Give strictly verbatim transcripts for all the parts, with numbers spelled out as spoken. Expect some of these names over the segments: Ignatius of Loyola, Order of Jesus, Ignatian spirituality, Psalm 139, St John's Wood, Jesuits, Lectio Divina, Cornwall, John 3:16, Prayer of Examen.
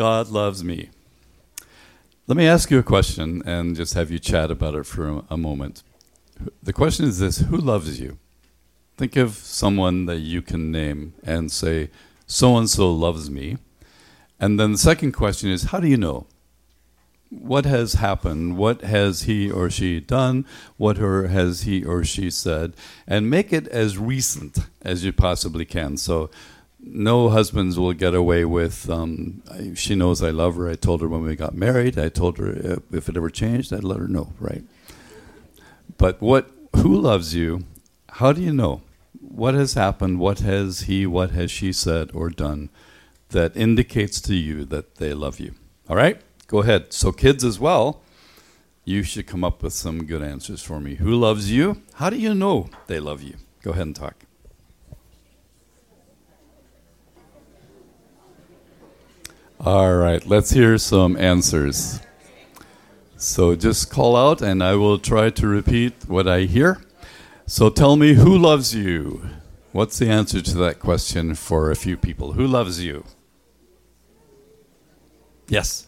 God loves me. Let me ask you a question and just have you chat about it for a moment. The question is this: who loves you? Think of someone that you can name and say, so-and-so loves me. And then the second question is, how do you know? What has happened? What has he or she done? What her has he or she said? And make it as recent as you possibly can. So no husbands will get away with, um, she knows I love her. I told her when we got married. I told her if it ever changed, I'd let her know, right? But what? Who loves you? How do you know? What has happened? What has he, what has she said or done that indicates to you that they love you? All right? Go ahead. So kids as well, you should come up with some good answers for me. Who loves you? How do you know they love you? Go ahead and talk. All right, let's hear some answers. So just call out and I will try to repeat what I hear. So tell me, who loves you? What's the answer to that question for a few people? Who loves you? Yes.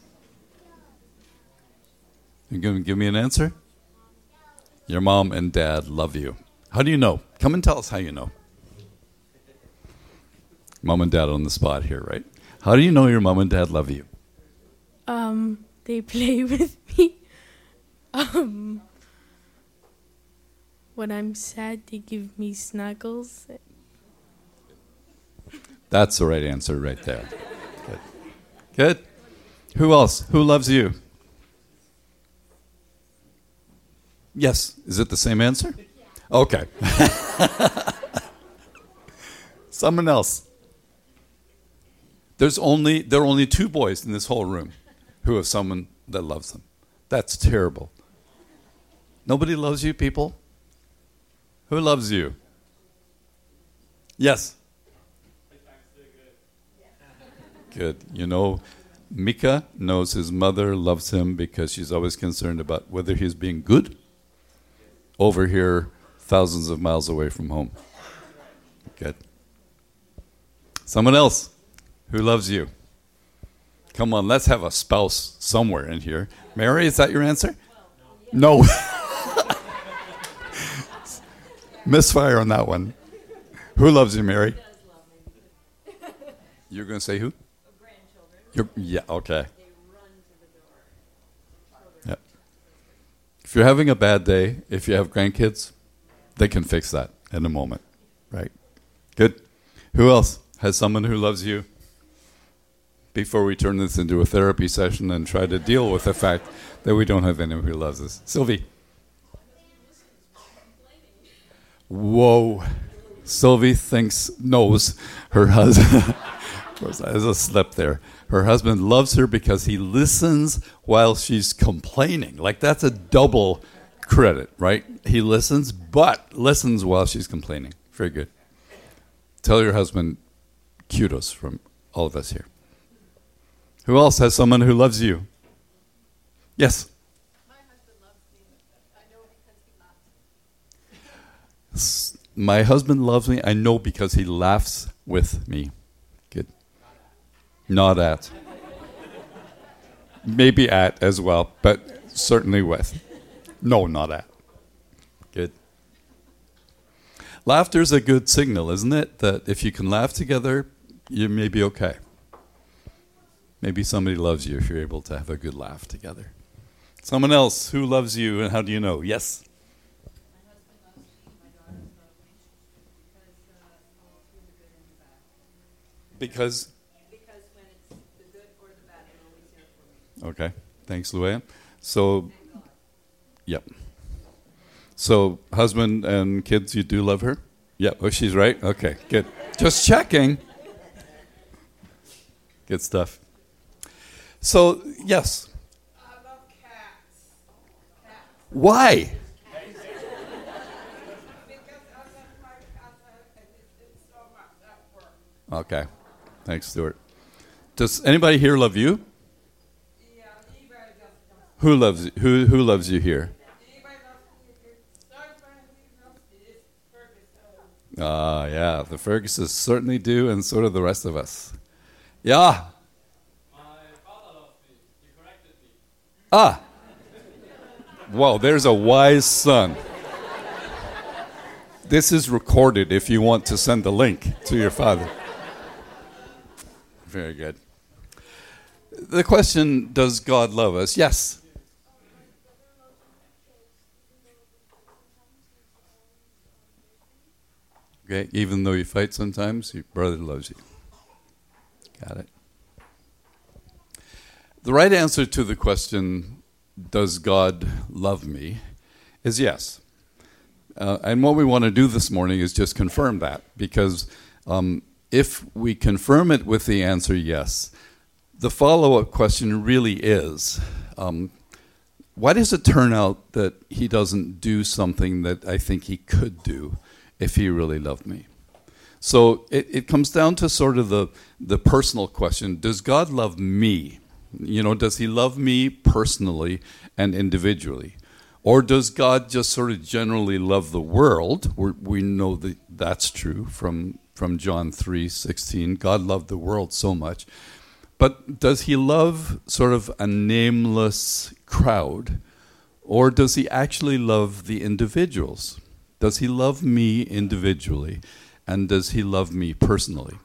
You gonna give me an answer? Your mom and dad love you. How do you know? Come and tell us how you know. Mom and dad on the spot here, right? How do you know your mom and dad love you? Um, they play with me. Um, when I'm sad, they give me snuggles. That's the right answer right there. Good. Good. Who else? Who loves you? Yes. Is it the same answer? Yeah. Okay. Someone else. There's only there are only two boys in this whole room who have someone that loves them. That's terrible. Nobody loves you, people? Who loves you? Yes. Good. You know, Mika knows his mother loves him because she's always concerned about whether he's being good over here, thousands of miles away from home. Good. Someone else who loves you. Come on, let's have a spouse somewhere in here. Mary, is that your answer? Well, yeah. No. Misfire on that one. Who loves you, Mary? Does love me. You're going to say who? Grandchildren. You're, yeah, okay. They run to the door. Yep. If you're having a bad day, if you have grandkids, they can fix that in a moment, right? Good. Who else has someone who loves you? Before we turn this into a therapy session and try to deal with the fact that we don't have anyone who loves us. Sylvie. Whoa. Sylvie thinks, knows her husband. Of course, there's a slip there. Her husband loves her because he listens while she's complaining. Like, that's a double credit, right? He listens, but listens while she's complaining. Very good. Tell your husband kudos from all of us here. Who else has someone who loves you? Yes? My husband loves me. I know because he laughs. My husband loves me. I know because he laughs with me. Good. Not at. Maybe at as well, but certainly with. No, not at. Good. Laughter's a good signal, isn't it? That if you can laugh together, you may be okay. Maybe somebody loves you if you're able to have a good laugh together. Someone else who loves you, and how do you know? Yes? My husband loves me, my daughter loves me, because uh, all through the good and the bad. Because? Because when it's the good or the bad, they're always here for me. Okay. Thanks, Luea. So, yep. So, husband and kids, you do love her? Yep. Oh, she's right? Okay, good. Just checking. Good stuff. So, yes. I love cats. Cats. Why? Because I love my cats and it's so much at work. Okay. Thanks, Stuart. Does anybody here love you? Yeah, everybody loves you. Who loves you? Who, who loves you here? Everybody loves you. Ah, yeah. The Ferguses certainly do, and so do the rest of us. Yeah. Ah. Well, there's a wise son. This is recorded if you want to send the link to your father. Very good. The question, does God love us? Yes. Okay, even though you fight sometimes, your brother loves you. Got it. The right answer to the question, does God love me, is yes. Uh, and what we want to do this morning is just confirm that, because um, if we confirm it with the answer yes, the follow-up question really is, um, why does it turn out that he doesn't do something that I think he could do if he really loved me? So it, it comes down to sort of the, the personal question, does God love me? You know, does he love me personally and individually? Or does God just sort of generally love the world? We're, we know that that's true from, from John three sixteen. God loved the world so much. But does he love sort of a nameless crowd? Or does he actually love the individuals? Does he love me individually? And does he love me personally?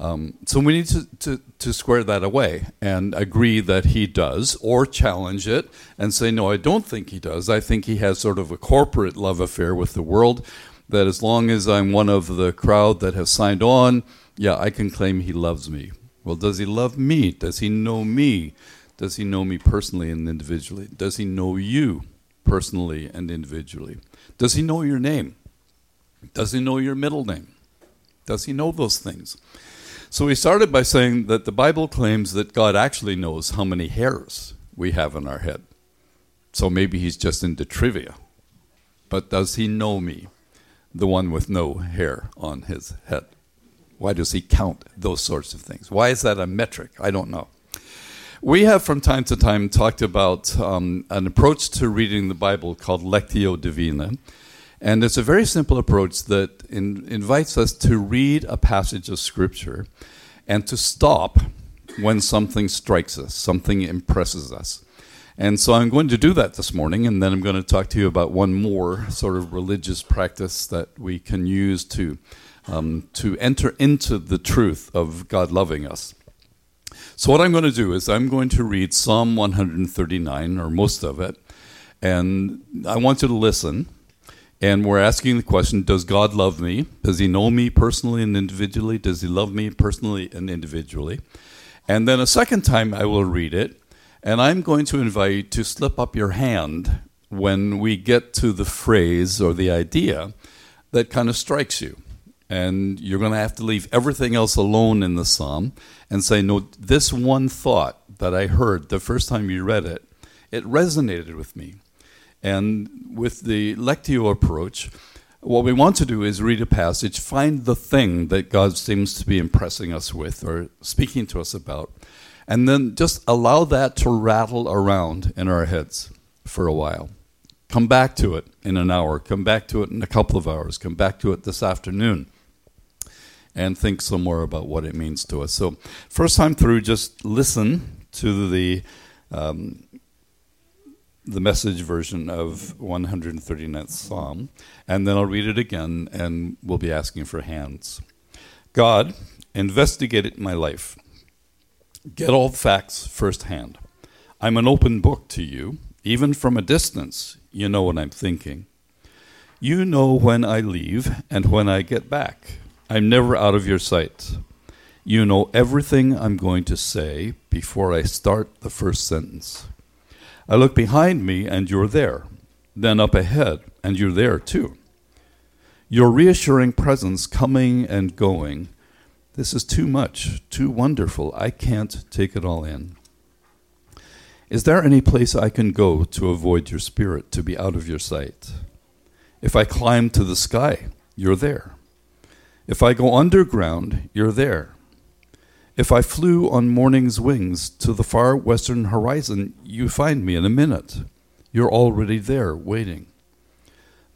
Um, so we need to, to, to square that away and agree that he does, or challenge it and say, no, I don't think he does. I think he has sort of a corporate love affair with the world, that as long as I'm one of the crowd that have signed on, yeah, I can claim he loves me. Well, does he love me? Does he know me? Does he know me personally and individually? Does he know you personally and individually? Does he know your name? Does he know your middle name? Does he know those things? So we started by saying that the Bible claims that God actually knows how many hairs we have in our head. So maybe he's just into trivia. But does he know me, the one with no hair on his head? Why does he count those sorts of things? Why is that a metric? I don't know. We have from time to time talked about um, an approach to reading the Bible called Lectio Divina. And it's a very simple approach that in, invites us to read a passage of Scripture and to stop when something strikes us, something impresses us. And so I'm going to do that this morning, and then I'm going to talk to you about one more sort of religious practice that we can use to, um, to enter into the truth of God loving us. So what I'm going to do is I'm going to read Psalm one thirty-nine, or most of it, and I want you to listen. And we're asking the question, does God love me? Does he know me personally and individually? Does he love me personally and individually? And then a second time I will read it, and I'm going to invite you to slip up your hand when we get to the phrase or the idea that kind of strikes you. And you're going to have to leave everything else alone in the psalm and say, no, this one thought that I heard the first time you read it, it resonated with me. And with the Lectio approach, what we want to do is read a passage, find the thing that God seems to be impressing us with or speaking to us about, and then just allow that to rattle around in our heads for a while. Come back to it in an hour. Come back to it in a couple of hours. Come back to it this afternoon and think some more about what it means to us. So first time through, just listen to the... Um, the message version of one thirty-ninth Psalm, and then I'll read it again, and we'll be asking for hands. God, investigate my life. Get all facts firsthand. I'm an open book to you. Even from a distance, you know what I'm thinking. You know when I leave and when I get back. I'm never out of your sight. You know everything I'm going to say before I start the first sentence. I look behind me, and you're there. Then up ahead, and you're there too. Your reassuring presence coming and going. This is too much, too wonderful. I can't take it all in. Is there any place I can go to avoid your spirit, to be out of your sight? If I climb to the sky, you're there. If I go underground, you're there. If I flew on morning's wings to the far western horizon, you find me in a minute. You're already there, waiting.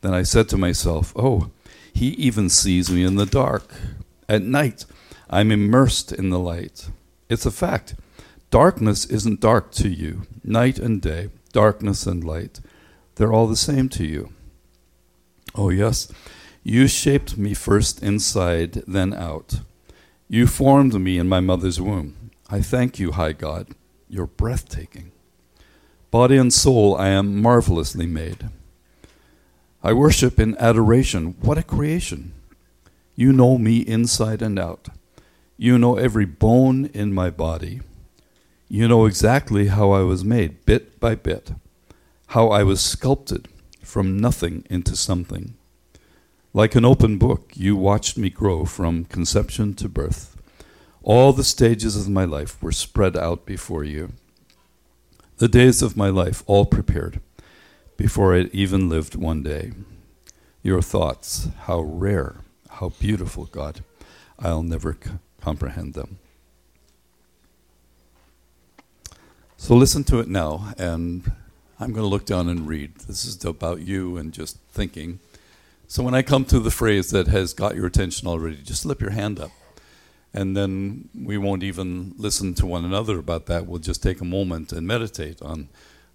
Then I said to myself, oh, he even sees me in the dark. At night, I'm immersed in the light. It's a fact. Darkness isn't dark to you. Night and day, darkness and light, they're all the same to you. Oh yes, you shaped me first inside, then out. You formed me in my mother's womb. I thank you, high God. You're breathtaking. Body and soul, I am marvelously made. I worship in adoration. What a creation. You know me inside and out. You know every bone in my body. You know exactly how I was made, bit by bit, how I was sculpted from nothing into something. Like an open book, you watched me grow from conception to birth. All the stages of my life were spread out before you. The days of my life all prepared before I even lived one day. Your thoughts, how rare, how beautiful, God. I'll never c- comprehend them. So listen to it now, and I'm going to look down and read. This is about you and just thinking. So when I come to the phrase that has got your attention already, just slip your hand up, and then we won't even listen to one another about that. We'll just take a moment and meditate on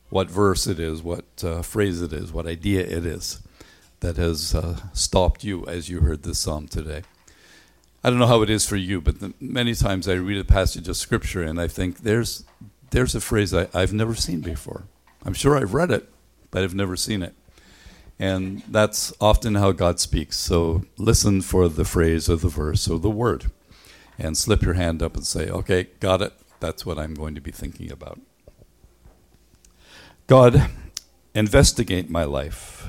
what verse it is, what uh, phrase it is, what idea it is that has uh, stopped you as you heard this psalm today. I don't know how it is for you, but the, many times I read a passage of Scripture and I think there's there's a phrase I, I've never seen before. I'm sure I've read it, but I've never seen it. And that's often how God speaks. So listen for the phrase or the verse or the word and slip your hand up and say, okay, got it. That's what I'm going to be thinking about. God, investigate my life.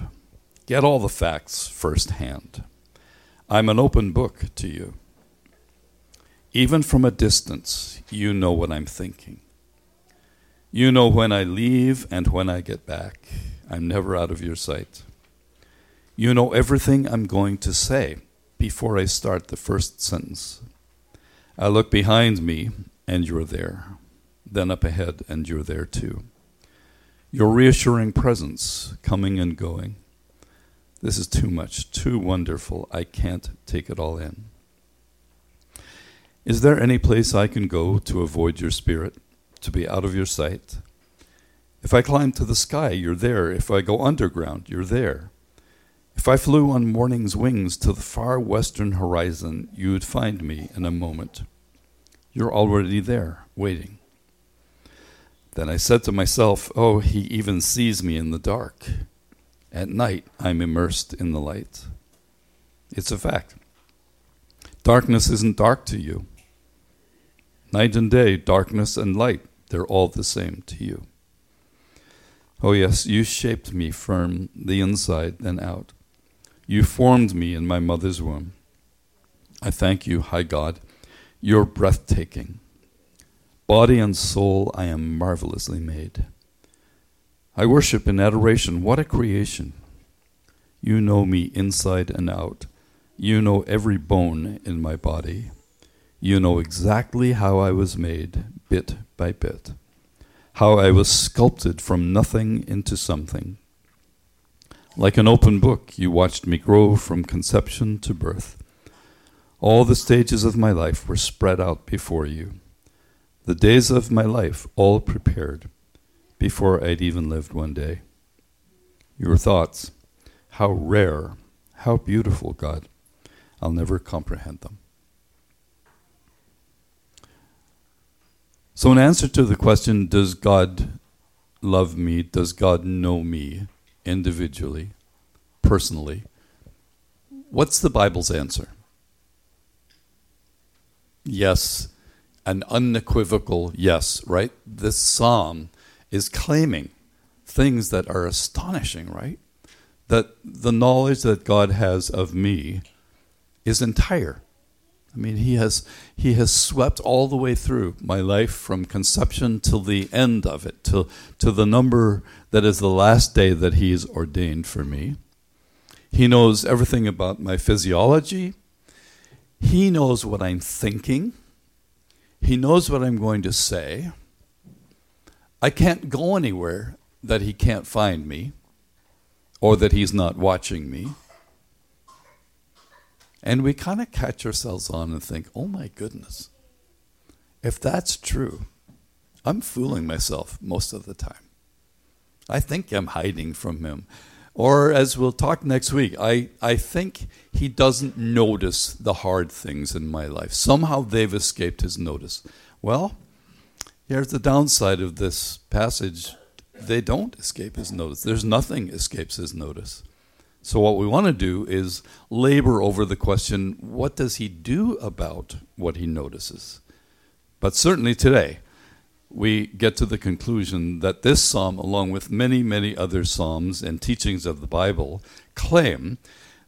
Get all the facts firsthand. I'm an open book to you. Even from a distance, you know what I'm thinking. You know when I leave and when I get back. I'm never out of your sight. You know everything I'm going to say before I start the first sentence. I look behind me and you're there. Then up ahead and you're there too. Your reassuring presence coming and going. This is too much, too wonderful. I can't take it all in. Is there any place I can go to avoid your spirit, to be out of your sight? If I climb to the sky, you're there. If I go underground, you're there. If I flew on morning's wings to the far western horizon, you'd find me in a moment. You're already there, waiting. Then I said to myself, oh, he even sees me in the dark. At night, I'm immersed in the light. It's a fact. Darkness isn't dark to you. Night and day, darkness and light, they're all the same to you. Oh yes, you shaped me from the inside and out. You formed me in my mother's womb. I thank you, high God. You're breathtaking. Body and soul, I am marvelously made. I worship in adoration. What a creation. You know me inside and out. You know every bone in my body. You know exactly how I was made, bit by bit. How I was sculpted from nothing into something. Like an open book, you watched me grow from conception to birth. All the stages of my life were spread out before you. The days of my life all prepared. Before I'd even lived one day. Your thoughts, how rare, how beautiful, God. I'll never comprehend them. So in answer to the question, does God love me? Does God know me individually, personally? What's the Bible's answer? Yes, an unequivocal yes, right? This psalm is claiming things that are astonishing, right? That the knowledge that God has of me is entire. I mean, he has he has swept all the way through my life from conception till the end of it, till to the number that is the last day that he has ordained for me. He knows everything about my physiology. He knows what I'm thinking. He knows what I'm going to say. I can't go anywhere that he can't find me or that he's not watching me. And we kind of catch ourselves on and think, oh my goodness, if that's true, I'm fooling myself most of the time. I think I'm hiding from him. Or, as we'll talk next week, I, I think he doesn't notice the hard things in my life. Somehow they've escaped his notice. Well, here's the downside of this passage. They don't escape his notice. There's nothing escapes his notice. So what we want to do is labor over the question, what does he do about what he notices? But certainly today, we get to the conclusion that this psalm, along with many, many other psalms and teachings of the Bible, claim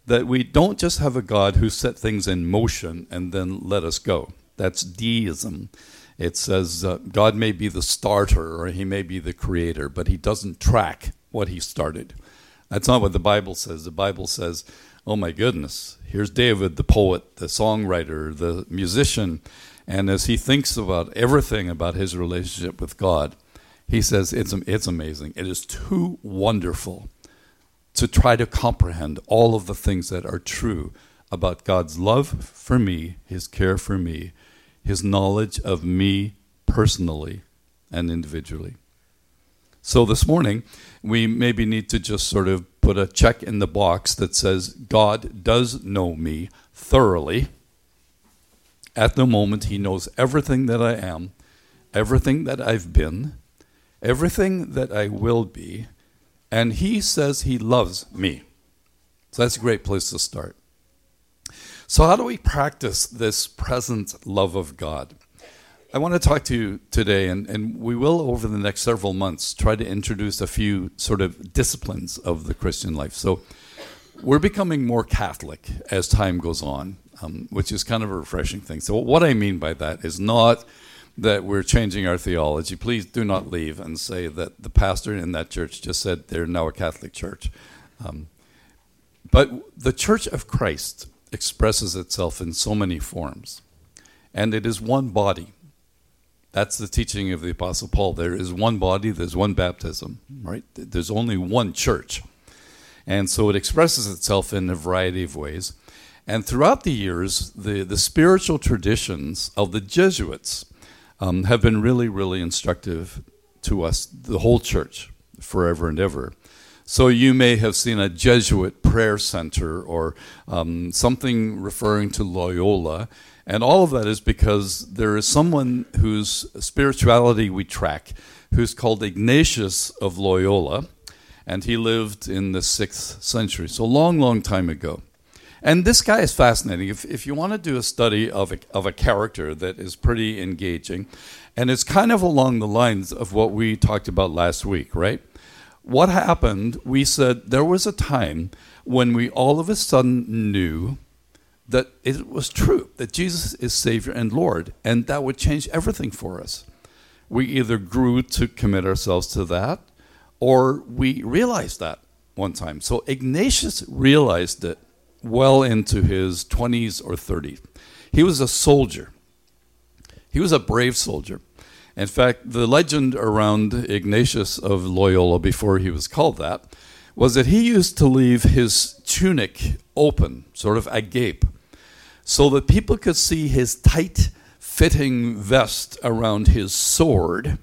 that we don't just have a God who set things in motion and then let us go. That's deism. It says uh, God may be the starter or he may be the creator, but he doesn't track what he started. That's not what the Bible says. The Bible says, oh my goodness, here's David, the poet, the songwriter, the musician, and as he thinks about everything about his relationship with God, he says, it's, it's amazing. It is too wonderful to try to comprehend all of the things that are true about God's love for me, his care for me, his knowledge of me personally and individually. So this morning, we maybe need to just sort of put a check in the box that says, God does know me thoroughly. At the moment, he knows everything that I am, everything that I've been, everything that I will be, and he says he loves me. So that's a great place to start. So how do we practice this present love of God? I want to talk to you today, and, and we will over the next several months try to introduce a few sort of disciplines of the Christian life. So we're becoming more Catholic as time goes on. Um, which is kind of a refreshing thing. So what I mean by that is not that we're changing our theology. Please do not leave and say that the pastor in that church just said they're now a Catholic church. Um, but the Church of Christ expresses itself in so many forms, and it is one body. That's the teaching of the Apostle Paul. There is one body, there's one baptism, right? There's only one church. And so it expresses itself in a variety of ways. And throughout the years, the, the spiritual traditions of the Jesuits um, have been really, really instructive to us, the whole church, forever and ever. So you may have seen a Jesuit prayer center or um, something referring to Loyola. And all of that is because there is someone whose spirituality we track, who's called Ignatius of Loyola, and he lived in the sixth century, so a long, long time ago. And this guy is fascinating. If if you want to do a study of a, of a character that is pretty engaging, and it's kind of along the lines of what we talked about last week, right? What happened, we said there was a time when we all of a sudden knew that it was true, that Jesus is Savior and Lord, and that would change everything for us. We either grew to commit ourselves to that, or we realized that one time. So Ignatius realized it well into his twenties or thirties. He was a soldier. He was a brave soldier. In fact, the legend around Ignatius of Loyola, before he was called that, was that he used to leave his tunic open, sort of agape, so that people could see his tight-fitting vest around his sword,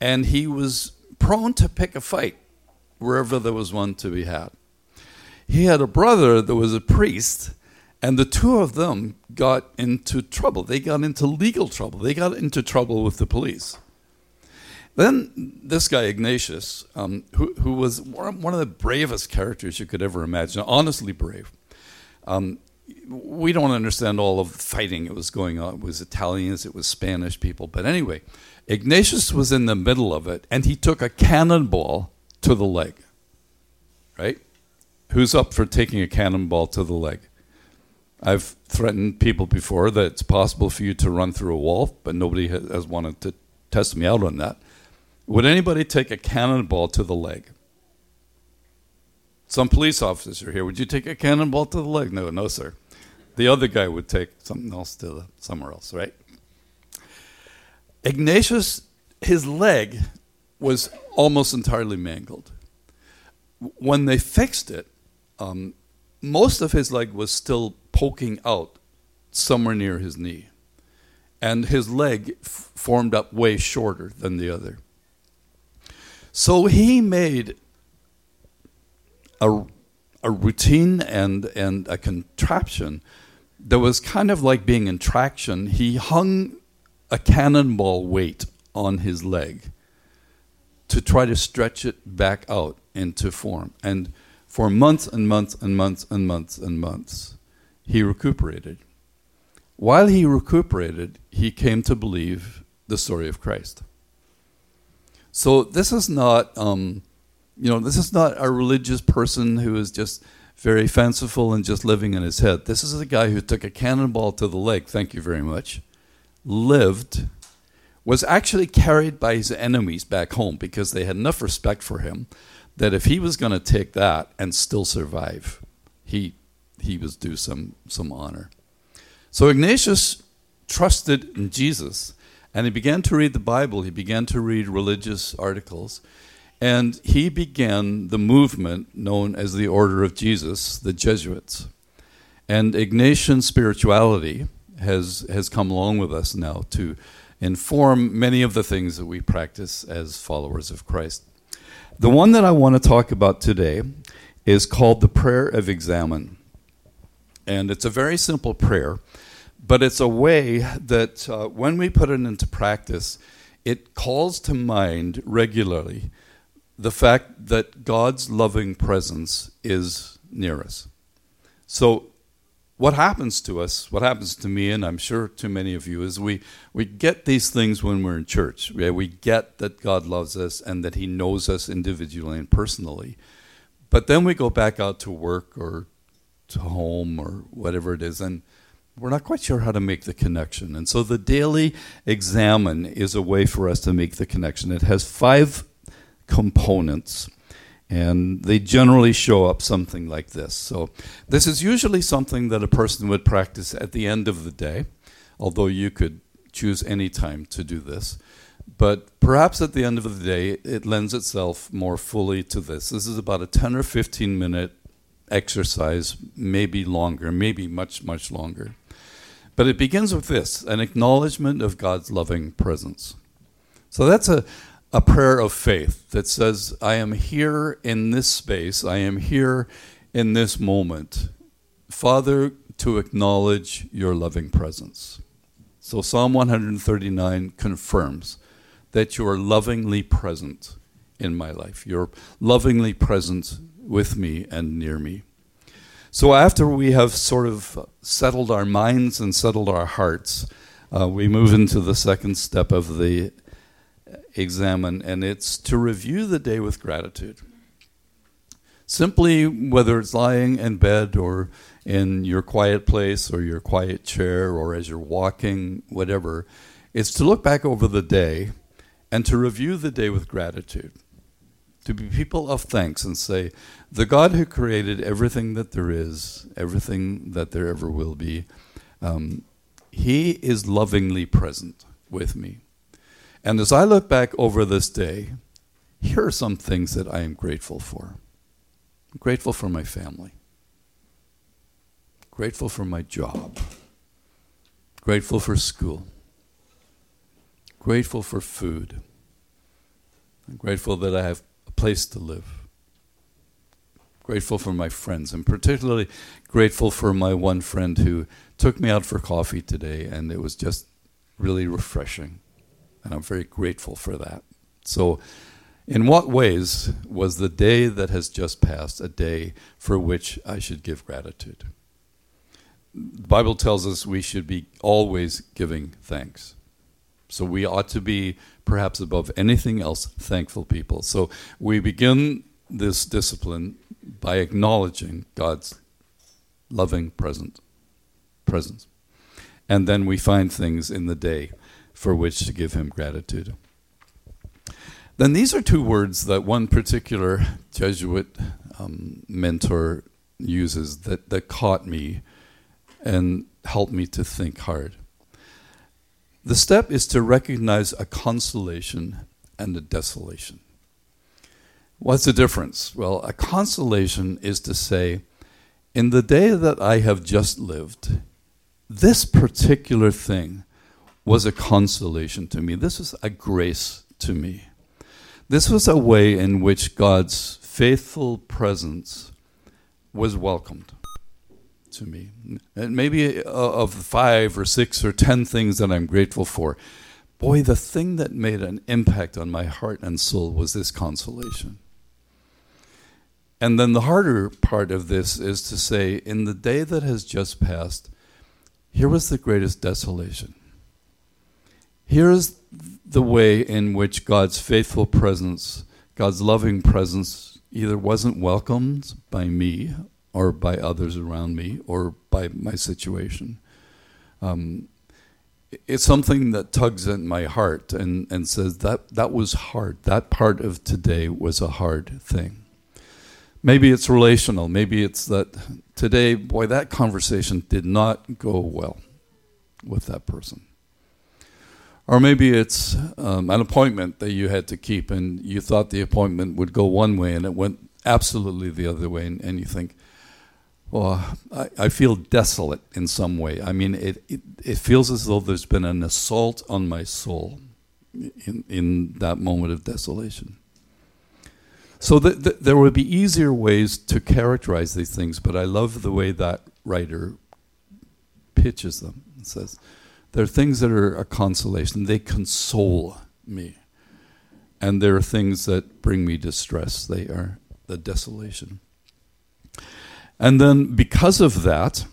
and he was prone to pick a fight wherever there was one to be had. He had a brother that was a priest, and the two of them got into trouble. They got into legal trouble. They got into trouble with the police. Then this guy, Ignatius, um, who, who was one of the bravest characters you could ever imagine, honestly brave. Um, we don't understand all of the fighting that was going on. It was Italians, it was Spanish people. But anyway, Ignatius was in the middle of it, and he took a cannonball to the leg, right? Who's up for taking a cannonball to the leg? I've threatened people before that it's possible for you to run through a wall, but nobody has wanted to test me out on that. Would anybody take a cannonball to the leg? Some police officer here, would you take a cannonball to the leg? No, no, sir. The other guy would take something else to the, somewhere else, right? Ignatius, his leg was almost entirely mangled. When they fixed it, Um, most of his leg was still poking out somewhere near his knee. and his leg f- formed up way shorter than the other. So he made a, a routine and, and a contraption that was kind of like being in traction. He hung a cannonball weight on his leg to try to stretch it back out into form. And for months and months and months and months and months, he recuperated. While he recuperated, he came to believe the story of Christ. So this is not, um, you know, this is not a religious person who is just very fanciful and just living in his head. This is a guy who took a cannonball to the leg, thank you very much, lived, was actually carried by his enemies back home because they had enough respect for him that if he was going to take that and still survive, he he was due some some honor. So Ignatius trusted in Jesus. And he began to read the Bible. He began to read religious articles. And he began the movement known as the Order of Jesus, the Jesuits. And Ignatian spirituality has, has come along with us now to inform many of the things that we practice as followers of Christ. The one that I want to talk about today is called the Prayer of Examen. And it's a very simple prayer. But it's a way that uh, when we put it into practice, it calls to mind regularly the fact that God's loving presence is near us. So what happens to us, what happens to me, and I'm sure to many of you, is we, we get these things when we're in church. We, we get that God loves us and that he knows us individually and personally. But then we go back out to work or to home or whatever it is, and we're not quite sure how to make the connection. And so the daily examine is a way for us to make the connection. It has five components, and they generally show up something like this. So this is usually something that a person would practice at the end of the day, although you could choose any time to do this. But perhaps at the end of the day, it lends itself more fully to this. This is about a ten or fifteen minute exercise, maybe longer, maybe much, much longer. But it begins with this, an acknowledgement of God's loving presence. So that's a, a prayer of faith that says, I am here in this space. I am here in this moment. Father, to acknowledge your loving presence. So Psalm one thirty-nine confirms that you are lovingly present in my life. You're lovingly present with me and near me. So after we have sort of settled our minds and settled our hearts, uh, we move into the second step of the examine, and it's to review the day with gratitude. Simply, whether it's lying in bed or in your quiet place or your quiet chair or as you're walking, whatever, it's to look back over the day and to review the day with gratitude. To be people of thanks and say, the God who created everything that there is, everything that there ever will be, um, he is lovingly present with me. And as I look back over this day, here are some things that I am grateful for. I'm grateful for my family. Grateful for my job. Grateful for school. Grateful for food. I'm grateful that I have place to live. Grateful for my friends, and particularly grateful for my one friend who took me out for coffee today, and it was just really refreshing, and I'm very grateful for that. So in what ways was the day that has just passed a day for which I should give gratitude? The Bible tells us we should be always giving thanks. So we ought to be, perhaps above anything else, thankful people. So we begin this discipline by acknowledging God's loving present presence. And then we find things in the day for which to give him gratitude. Then these are two words that one particular Jesuit um, mentor uses that, that caught me and helped me to think hard. The step is to recognize a consolation and a desolation. What's the difference? Well, a consolation is to say, in the day that I have just lived, this particular thing was a consolation to me. This was a grace to me. This was a way in which God's faithful presence was welcomed to me. And maybe of five or six or ten things that I'm grateful for, boy, the thing that made an impact on my heart and soul was this consolation. And then the harder part of this is to say, in the day that has just passed, here was the greatest desolation. Here is the way in which God's faithful presence, God's loving presence, either wasn't welcomed by me or by others around me or by my situation. Um, it's something that tugs at my heart and, and says that that was hard. That part of today was a hard thing. Maybe it's relational. Maybe it's that today, boy, that conversation did not go well with that person. Or maybe it's um, an appointment that you had to keep and you thought the appointment would go one way and it went absolutely the other way. And, and you think, well, I, I feel desolate in some way. I mean, it, it, it feels as though there's been an assault on my soul in, in that moment of desolation. So the, the, there would be easier ways to characterize these things, but I love the way that writer pitches them. It says, there are things that are a consolation. They console me. And there are things that bring me distress. They are the desolation. And then because of that,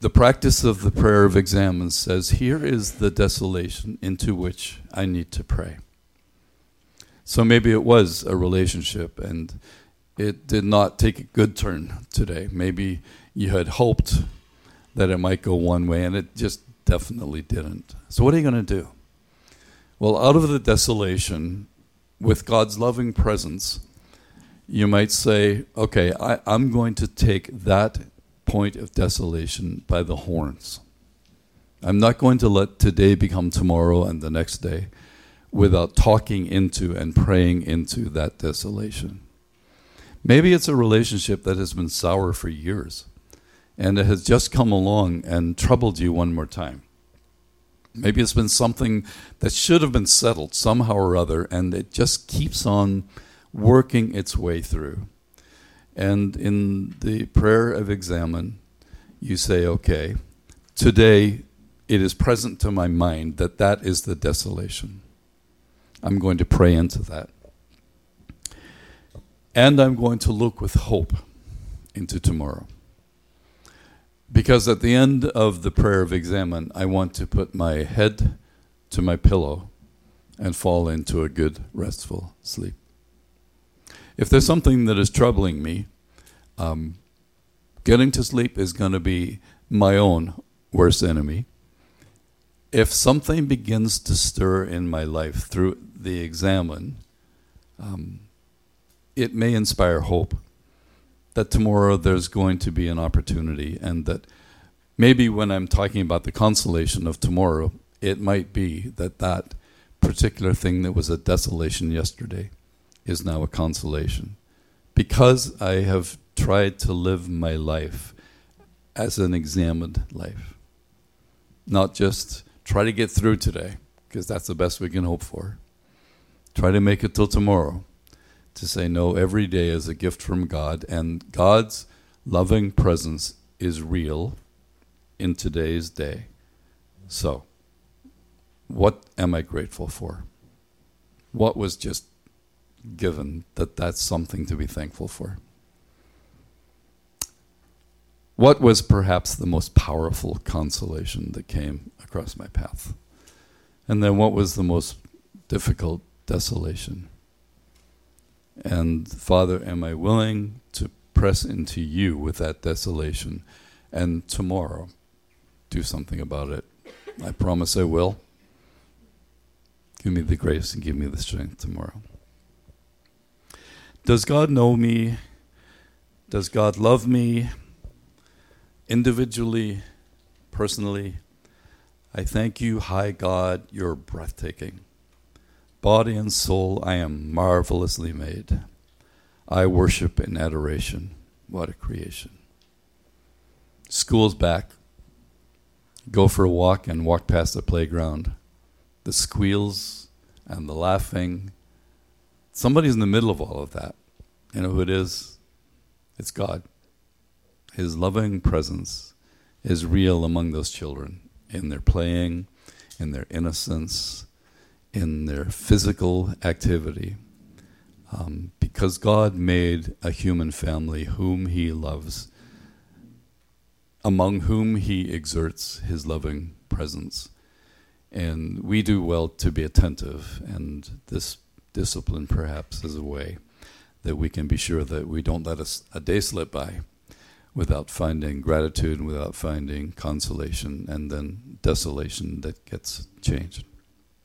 the practice of the prayer of examen says, here is the desolation into which I need to pray. So maybe it was a relationship and it did not take a good turn today. Maybe you had hoped that it might go one way, and it just definitely didn't. So what are you going to do? Well, out of the desolation, with God's loving presence, you might say, okay, I, I'm going to take that point of desolation by the horns. I'm not going to let today become tomorrow and the next day without talking into and praying into that desolation. Maybe it's a relationship that has been sour for years, and it has just come along and troubled you one more time. Maybe it's been something that should have been settled somehow or other, and it just keeps on working its way through. And in the prayer of examen, you say, okay, today it is present to my mind that that is the desolation. I'm going to pray into that. And I'm going to look with hope into tomorrow. Because at the end of the prayer of examen, I want to put my head to my pillow and fall into a good, restful sleep. If there's something that is troubling me, um, getting to sleep is going to be my own worst enemy. If something begins to stir in my life through the examen, um, it may inspire hope that tomorrow there's going to be an opportunity, and that maybe when I'm talking about the consolation of tomorrow, it might be that that particular thing that was a desolation yesterday is now a consolation. Because I have tried to live my life as an examined life, not just try to get through today, because that's the best we can hope for. Try to make it till tomorrow. To say, no, every day is a gift from God, and God's loving presence is real in today's day. So, what am I grateful for? What was just given that that's something to be thankful for? What was perhaps the most powerful consolation that came across my path? And then what was the most difficult desolation? And Father, am I willing to press into you with that desolation and tomorrow do something about it? I promise I will. Give me the grace and give me the strength tomorrow. Does God know me? Does God love me? Individually, personally, I thank you, high God, you're breathtaking. Body and soul, I am marvelously made. I worship in adoration. What a creation. School's back. go for a walk and walk past the playground. The squeals and the laughing. Somebody's in the middle of all of that. You know who it is? It's God. His loving presence is real among those children, in their playing, in their innocence, in their physical activity. Um, because God made a human family whom he loves, among whom he exerts his loving presence. And we do well to be attentive, and this discipline perhaps is a way that we can be sure that we don't let us a day slip by without finding gratitude, without finding consolation, and then desolation that gets changed.